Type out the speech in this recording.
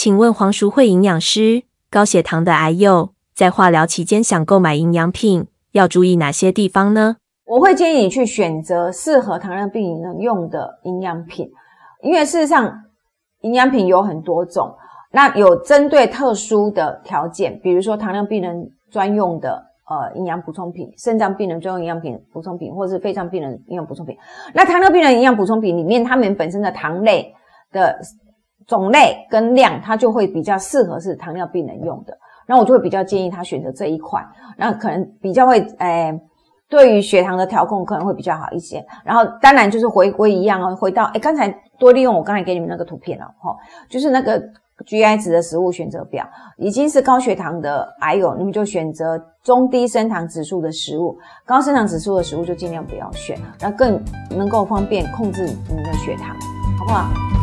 请问黄淑慧营养师，高血糖的癌友在化疗期间想购买营养品，要注意哪些地方呢？我会建议你去选择适合糖尿病人用的营养品，因为事实上营养品有很多种，那有针对特殊的条件，比如说糖尿病人专用的营养补充品，肾脏病人专用营养品补充品，或者是肺脏病人营养补充品。那糖尿病人营养补充品里面，他们本身的糖类的种类跟量，它就会比较适合是糖尿病人用的。那我就会比较建议他选择这一款，那可能比较会对于血糖的调控可能会比较好一些。然后当然就是回归一样哦，回到刚才多利用我刚才给你们那个图片哦，就是那个 GI 值的食物选择表，已经是高血糖的癌友，你们就选择中低升糖指数的食物，高升糖指数的食物就尽量不要选，然后更能够方便控制你们的血糖，好不好？